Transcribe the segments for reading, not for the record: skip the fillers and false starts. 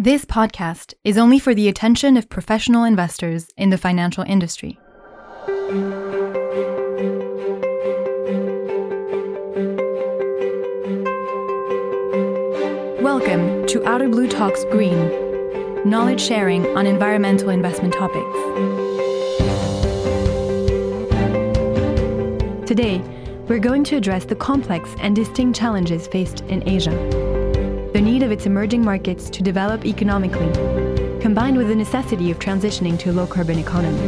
This podcast is only for the attention of professional investors in the financial industry. Welcome to Outerblue Talks Green, knowledge sharing on environmental investment topics. Today, we're going to address the complex and distinct challenges faced in Asia. The need of its emerging markets to develop economically, combined with the necessity of transitioning to a low-carbon economy.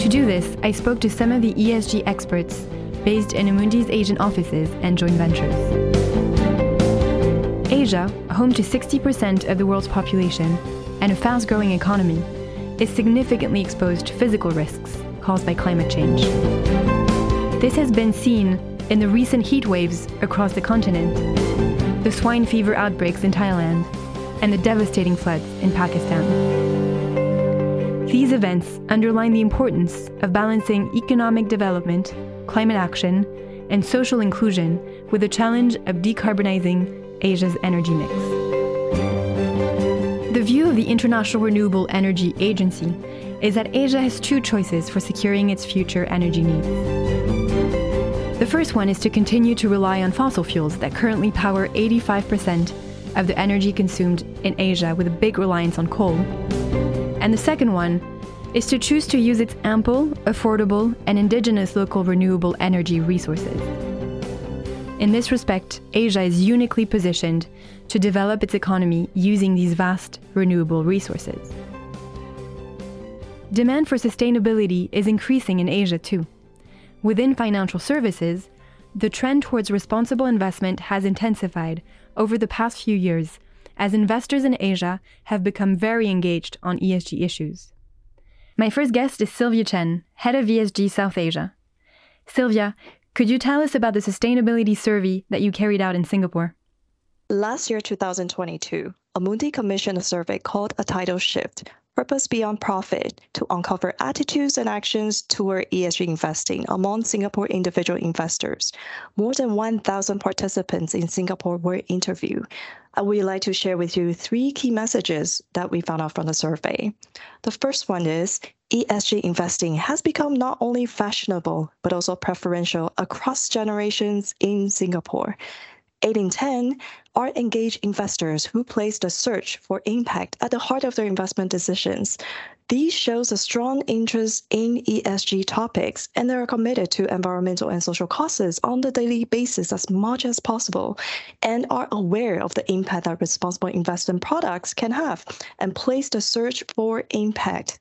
To do this, I spoke to some of the ESG experts based in Amundi's Asian offices and joint ventures. Asia, home to 60% of the world's population and a fast-growing economy, is significantly exposed to physical risks caused by climate change. This has been seen in the recent heat waves across the continent, the swine fever outbreaks in Thailand, and the devastating floods in Pakistan. These events underline the importance of balancing economic development, climate action, and social inclusion with the challenge of decarbonizing Asia's energy mix. The view of the International Renewable Energy Agency is that Asia has two choices for securing its future energy needs. The first one is to continue to rely on fossil fuels that currently power 85% of the energy consumed in Asia, with a big reliance on coal. And the second one is to choose to use its ample, affordable, and indigenous local renewable energy resources. In this respect, Asia is uniquely positioned to develop its economy using these vast renewable resources. Demand for sustainability is increasing in Asia too. Within financial services, the trend towards responsible investment has intensified over the past few years as investors in Asia have become very engaged on ESG issues. My first guest is Sylvia Chen, head of ESG South Asia. Sylvia, could you tell us about the sustainability survey that you carried out in Singapore? Last year, 2022, Amundi commissioned a survey called A Tidal Shift, Purpose Beyond Profit, to uncover attitudes and actions toward ESG investing among Singapore individual investors. More than 1,000 participants in Singapore were interviewed. I would like to share with you three key messages that we found out from the survey. The first one is ESG investing has become not only fashionable, but also preferential across generations in Singapore. 8 in 10 are engaged investors who place the search for impact at the heart of their investment decisions. This shows a strong interest in ESG topics, and they are committed to environmental and social causes on the daily basis as much as possible, and are aware of the impact that responsible investment products can have, and place the search for impact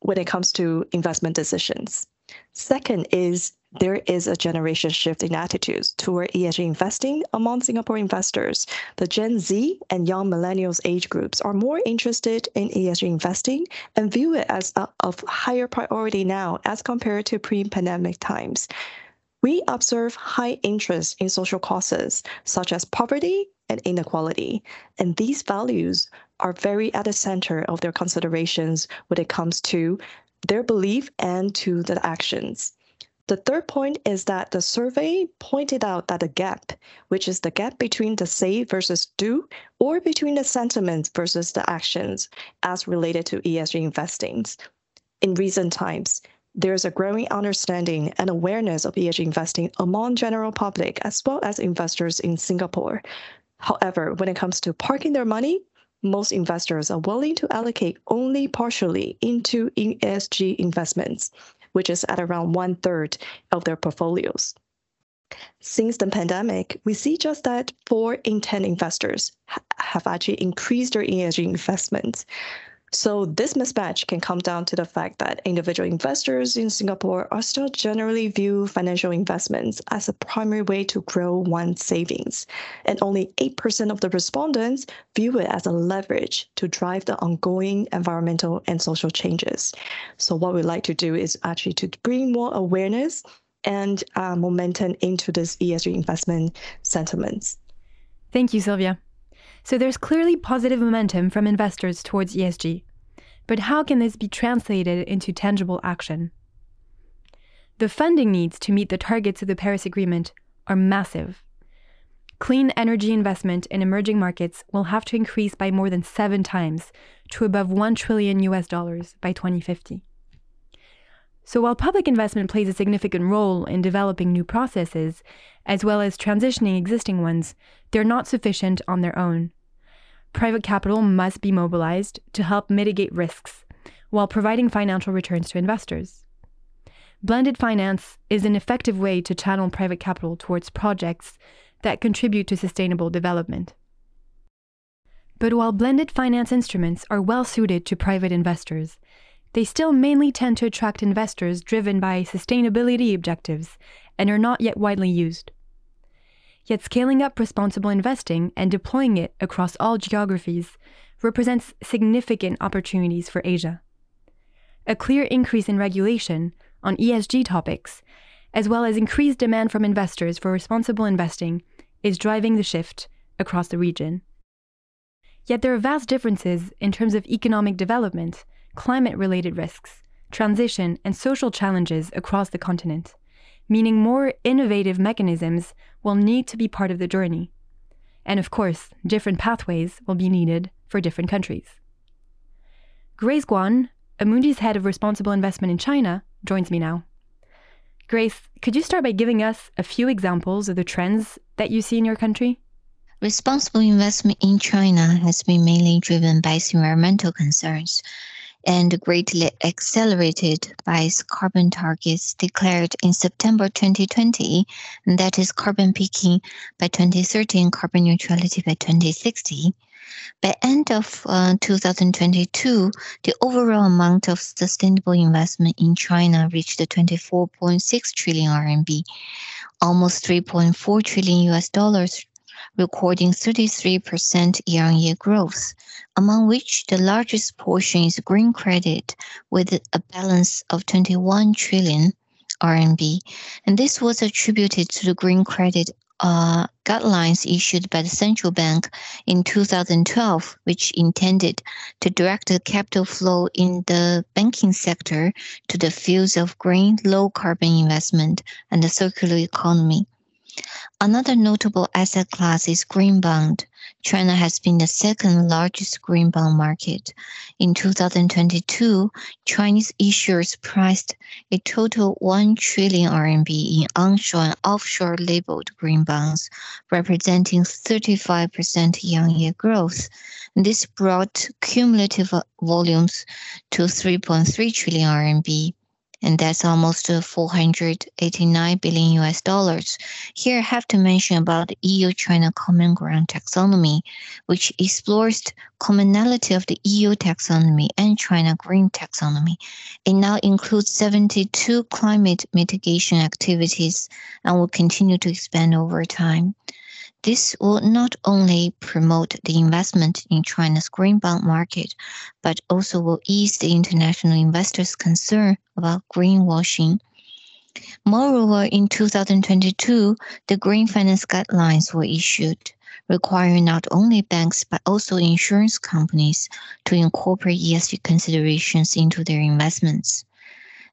when it comes to investment decisions. Second is there is a generation shift in attitudes toward ESG investing among Singapore investors. The Gen Z and young millennials age groups are more interested in ESG investing and view it as of higher priority now as compared to pre-pandemic times. We observe high interest in social causes such as poverty and inequality, and these values are very at the center of their considerations when it comes to their belief and to the actions. The third point is that the survey pointed out that the gap, which is the gap between the say versus do, or between the sentiments versus the actions as related to ESG investing. In recent times, there's a growing understanding and awareness of ESG investing among general public as well as investors in Singapore. However, when it comes to parking their money, most investors are willing to allocate only partially into ESG investments, which is at around 1/3 of their portfolios. Since the pandemic, we see just that 4 in 10 investors have actually increased their ESG investments. So this mismatch can come down to the fact that individual investors in Singapore are still generally view financial investments as a primary way to grow one's savings, and only 8% of the respondents view it as a leverage to drive the ongoing environmental and social changes. So what we like to do is actually to bring more awareness and momentum into this ESG investment sentiments. Thank you, Sylvia. So there's clearly positive momentum from investors towards ESG. But how can this be translated into tangible action? The funding needs to meet the targets of the Paris Agreement are massive. clean energy investment in emerging markets will have to increase by more than 7 times to above $1 trillion by 2050. So while public investment plays a significant role in developing new processes, as well as transitioning existing ones, they're not sufficient on their own. Private capital must be mobilized to help mitigate risks while providing financial returns to investors. Blended finance is an effective way to channel private capital towards projects that contribute to sustainable development. But while blended finance instruments are well suited to private investors, they still mainly tend to attract investors driven by sustainability objectives and are not yet widely used. Yet scaling up responsible investing and deploying it across all geographies represents significant opportunities for Asia. A clear increase in regulation on ESG topics, as well as increased demand from investors for responsible investing, is driving the shift across the region. Yet there are vast differences in terms of economic development, climate-related risks, transition, and social challenges across the continent, meaning more innovative mechanisms will need to be part of the journey. And of course, different pathways will be needed for different countries. Grace Guan, Amundi's head of responsible investment in China, joins me now. Grace, could you start by giving us a few examples of the trends that you see in your country? Responsible investment in China has been mainly driven by its environmental concerns and greatly accelerated by its carbon targets declared in September 2020, and that is carbon peaking by 2030 and carbon neutrality by 2060. By end of 2022, the overall amount of sustainable investment in China reached 24.6 trillion RMB, almost $3.4 trillion, recording 33% year-on-year growth, among which the largest portion is green credit with a balance of 21 trillion RMB. And this was attributed to the green credit guidelines issued by the central bank in 2012, which intended to direct the capital flow in the banking sector to the fields of green, low-carbon investment and the circular economy. Another notable asset class is green bond. China has been the second largest green bond market. In 2022, Chinese issuers priced a total 1 trillion RMB in onshore and offshore labeled green bonds, representing 35% year-on-year growth. This brought cumulative volumes to 3.3 trillion RMB. And that's almost $489 billion. Here I have to mention about the EU-China Common Ground Taxonomy, which explores the commonality of the EU taxonomy and China Green Taxonomy. It now includes 72 climate mitigation activities and will continue to expand over time. This will not only promote the investment in China's green bond market, but also will ease the international investors' concern about greenwashing. Moreover, in 2022, the Green Finance Guidelines were issued, requiring not only banks but also insurance companies to incorporate ESG considerations into their investments.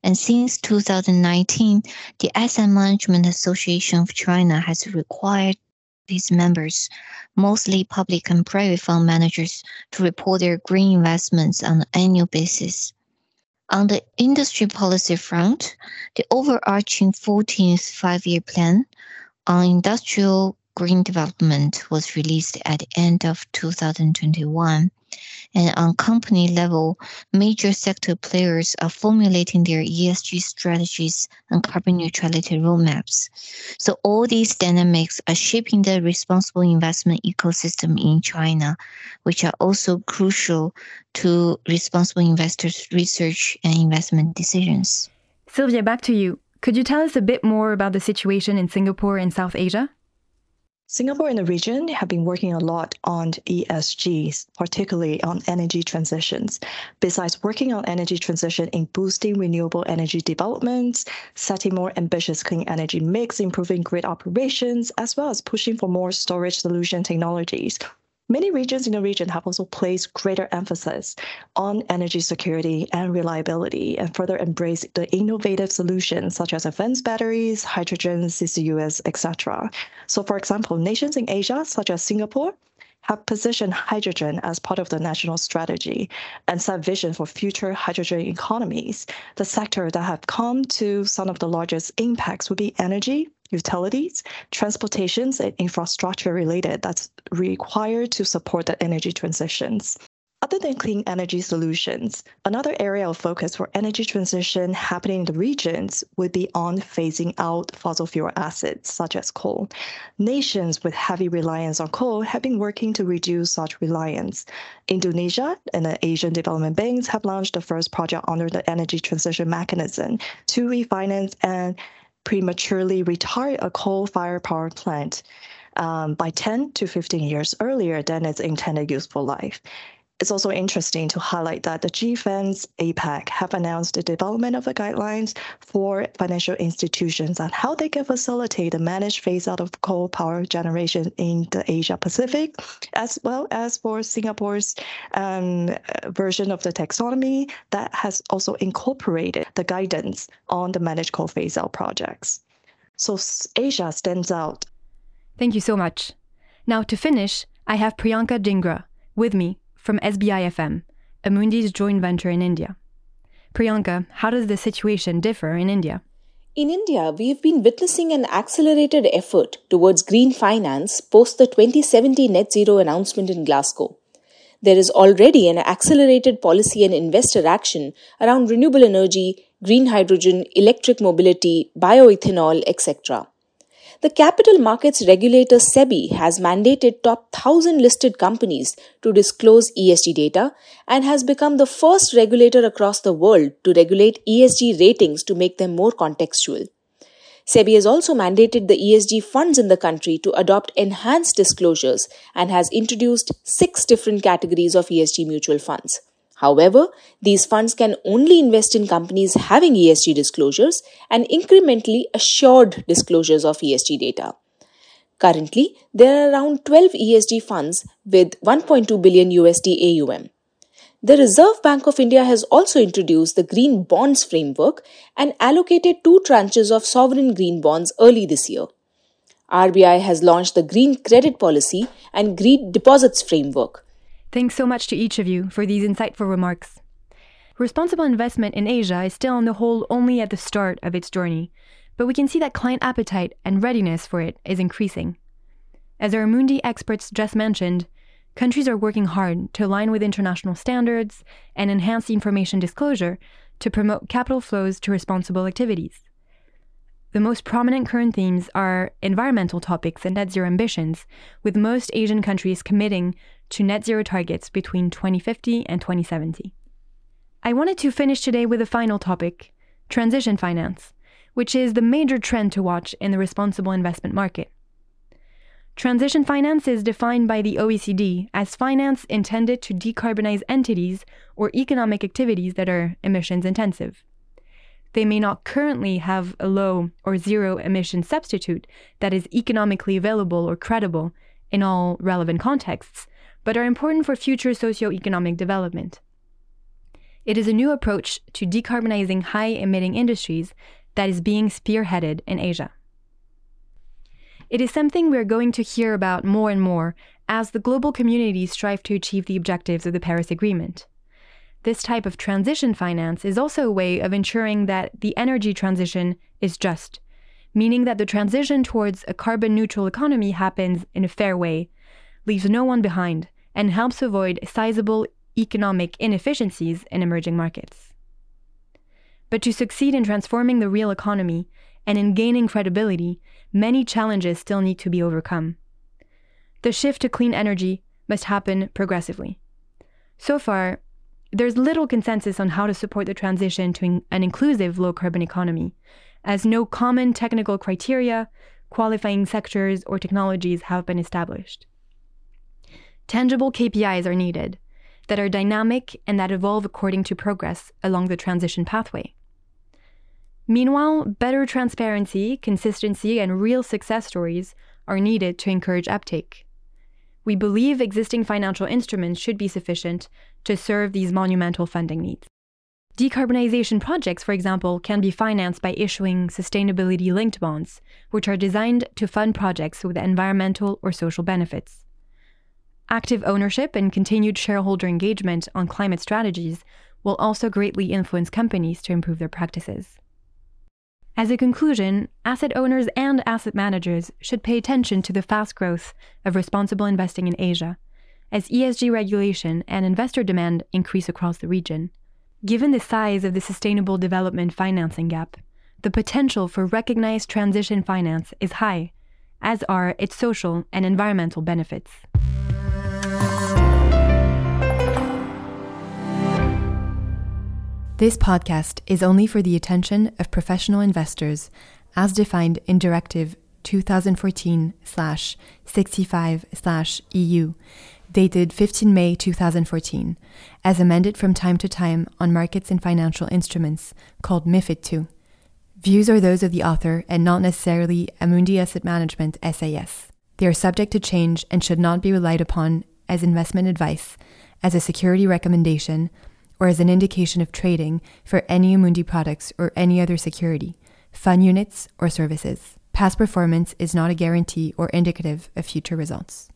And since 2019, the Asset Management Association of China has required its members, mostly public and private fund managers, to report their green investments on an annual basis. On the industry policy front, the overarching 14th five-year plan on industrial green development was released at the end of 2021. And on company level, major sector players are formulating their ESG strategies and carbon neutrality roadmaps. So all these dynamics are shaping the responsible investment ecosystem in China, which are also crucial to responsible investors' research and investment decisions. Sylvia, back to you. Could you tell us a bit more about the situation in Singapore and South Asia? Singapore and the region have been working a lot on ESGs, particularly on energy transitions. Besides working on energy transition in boosting renewable energy developments, setting more ambitious clean energy mix, improving grid operations, as well as pushing for more storage solution technologies, Many regions in the region have also placed greater emphasis on energy security and reliability and further embrace the innovative solutions such as advanced batteries, hydrogen, CCUS, etc. So, for example, nations in Asia, such as Singapore, have positioned hydrogen as part of the national strategy and set vision for future hydrogen economies. The sector that have come to some of the largest impacts would be energy, utilities, transportations, and infrastructure related that's required to support the energy transitions. Other than clean energy solutions, another area of focus for energy transition happening in the regions would be on phasing out fossil fuel assets such as coal. Nations with heavy reliance on coal have been working to reduce such reliance. Indonesia and the Asian Development Banks have launched the first project under the energy transition mechanism to refinance and prematurely retire a coal-fired power plant by 10 to 15 years earlier than its intended useful life. It's also interesting to highlight that the G5's APEC have announced the development of the guidelines for financial institutions on how they can facilitate the managed phase-out of coal power generation in the Asia-Pacific, as well as for Singapore's version of the taxonomy that has also incorporated the guidance on the managed coal phase-out projects. So Asia stands out. Thank you so much. Now to finish, I have Priyanka Dhingra with me from SBI-FM, Amundi's joint venture in India. Priyanka, how does the situation differ in India? In India, we have been witnessing an accelerated effort towards green finance post the 2070 net zero announcement in Glasgow. There is already an accelerated policy and investor action around renewable energy, green hydrogen, electric mobility, bioethanol, etc. The capital markets regulator SEBI has mandated top 1,000 listed companies to disclose ESG data and has become the first regulator across the world to regulate ESG ratings to make them more contextual. SEBI has also mandated the ESG funds in the country to adopt enhanced disclosures and has introduced 6 different categories of ESG mutual funds. However, these funds can only invest in companies having ESG disclosures and incrementally assured disclosures of ESG data. Currently, there are around 12 ESG funds with $1.2 billion USD AUM. The Reserve Bank of India has also introduced the Green Bonds Framework and allocated 2 tranches of sovereign green bonds early this year. RBI has launched the Green Credit Policy and Green Deposits Framework. Thanks so much to each of you for these insightful remarks. Responsible investment in Asia is still on the whole only at the start of its journey, but we can see that client appetite and readiness for it is increasing. As our Amundi experts just mentioned, countries are working hard to align with international standards and enhance information disclosure to promote capital flows to responsible activities. The most prominent current themes are environmental topics and net zero ambitions, with most Asian countries committing to net zero targets between 2050 and 2070. I wanted to finish today with a final topic, transition finance, which is the major trend to watch in the responsible investment market. Transition finance is defined by the OECD as finance intended to decarbonize entities or economic activities that are emissions intensive. They may not currently have a low or zero emission substitute that is economically available or credible in all relevant contexts, but are important for future socioeconomic development. It is a new approach to decarbonizing high-emitting industries that is being spearheaded in Asia. It is something we are going to hear about more and more as the global community strives to achieve the objectives of the Paris Agreement. This type of transition finance is also a way of ensuring that the energy transition is just, meaning that the transition towards a carbon-neutral economy happens in a fair way, leaves no one behind, and helps avoid sizable economic inefficiencies in emerging markets. But to succeed in transforming the real economy and in gaining credibility, many challenges still need to be overcome. The shift to clean energy must happen progressively. So far, there's little consensus on how to support the transition to an inclusive low-carbon economy, as no common technical criteria, qualifying sectors, or technologies have been established. Tangible KPIs are needed, that are dynamic and that evolve according to progress along the transition pathway. Meanwhile, better transparency, consistency, and real success stories are needed to encourage uptake. we believe existing financial instruments should be sufficient to serve these monumental funding needs. Decarbonization projects, for example, can be financed by issuing sustainability-linked bonds, which are designed to fund projects with environmental or social benefits. Active ownership and continued shareholder engagement on climate strategies will also greatly influence companies to improve their practices. As a conclusion, asset owners and asset managers should pay attention to the fast growth of responsible investing in Asia, as ESG regulation and investor demand increase across the region. Given the size of the sustainable development financing gap, the potential for recognized transition finance is high, as are its social and environmental benefits. This podcast is only for the attention of professional investors, as defined in Directive 2014/65/EU, dated 15 May 2014, as amended from time to time on markets and financial instruments, called MIFID II. Views are those of the author and not necessarily Amundi Asset Management SAS. They are subject to change and should not be relied upon as investment advice, as a security recommendation, or as an indication of trading for any Amundi products or any other security, fund units, or services. Past performance is not a guarantee or indicative of future results.